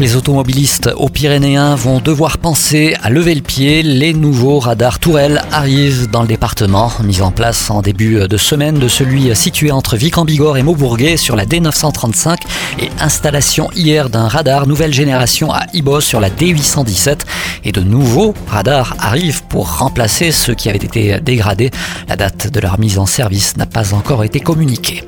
Les automobilistes aux Pyrénéens vont devoir penser à lever le pied. Les nouveaux radars tourelles arrivent dans le département, mis en place en début de semaine de celui situé entre Vic-en-Bigorre et Maubourguet sur la D935 et installation hier d'un radar nouvelle génération à Ibos sur la D817. Et de nouveaux radars arrivent pour remplacer ceux qui avaient été dégradés. La date de leur mise en service n'a pas encore été communiquée.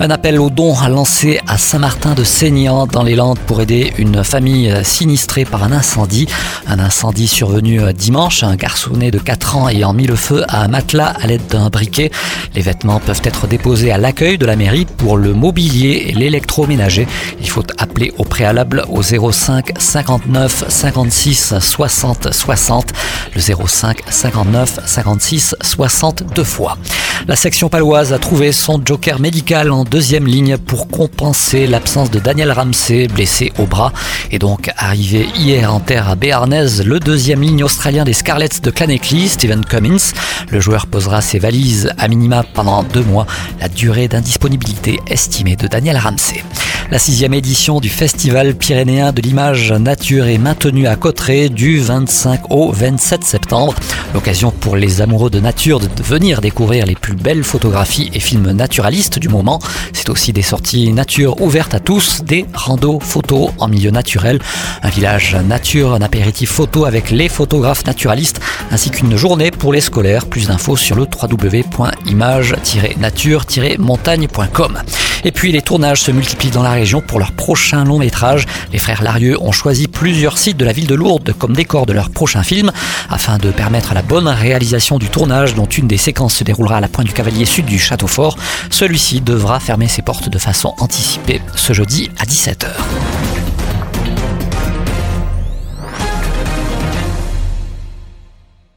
Un appel aux dons lancé à Saint-Martin de Seignanx dans les Landes pour aider une famille sinistrée par un incendie. Un incendie survenu dimanche. Un garçonnet de 4 ans ayant mis le feu à un matelas à l'aide d'un briquet. Les vêtements peuvent être déposés à l'accueil de la mairie pour le mobilier et l'électroménager. Il faut appeler au préalable au 05 59 56 60 60. Le 05 59 56 62 fois. La section paloise a trouvé son joker médical en deuxième ligne pour compenser l'absence de Daniel Ramsey, blessé au bras. Et donc arrivé hier en terre à béarnaise, le deuxième ligne australien des Scarlets de Llanelli, Stephen Cummins. Le joueur posera ses valises à minima pendant 2 mois, la durée d'indisponibilité estimée de Daniel Ramsey. La 6e édition du Festival Pyrénéen de l'Image Nature est maintenue à Cauterets du 25 au 27 septembre. L'occasion pour les amoureux de nature de venir découvrir les plus belles photographies et films naturalistes du moment. C'est aussi des sorties nature ouvertes à tous, des randos photos en milieu naturel, un village nature, un apéritif photo avec les photographes naturalistes, ainsi qu'une journée pour les scolaires. Plus d'infos sur le www.image-nature-montagne.com. Et puis les tournages se multiplient dans la région pour leur prochain long métrage. Les frères Larrieu ont choisi plusieurs sites de la ville de Lourdes comme décor de leur prochain film afin de permettre la bonne réalisation du tournage, dont une des séquences se déroulera à la pointe du Cavalier sud du château fort. Celui-ci devra fermer ses portes de façon anticipée ce jeudi à 17h.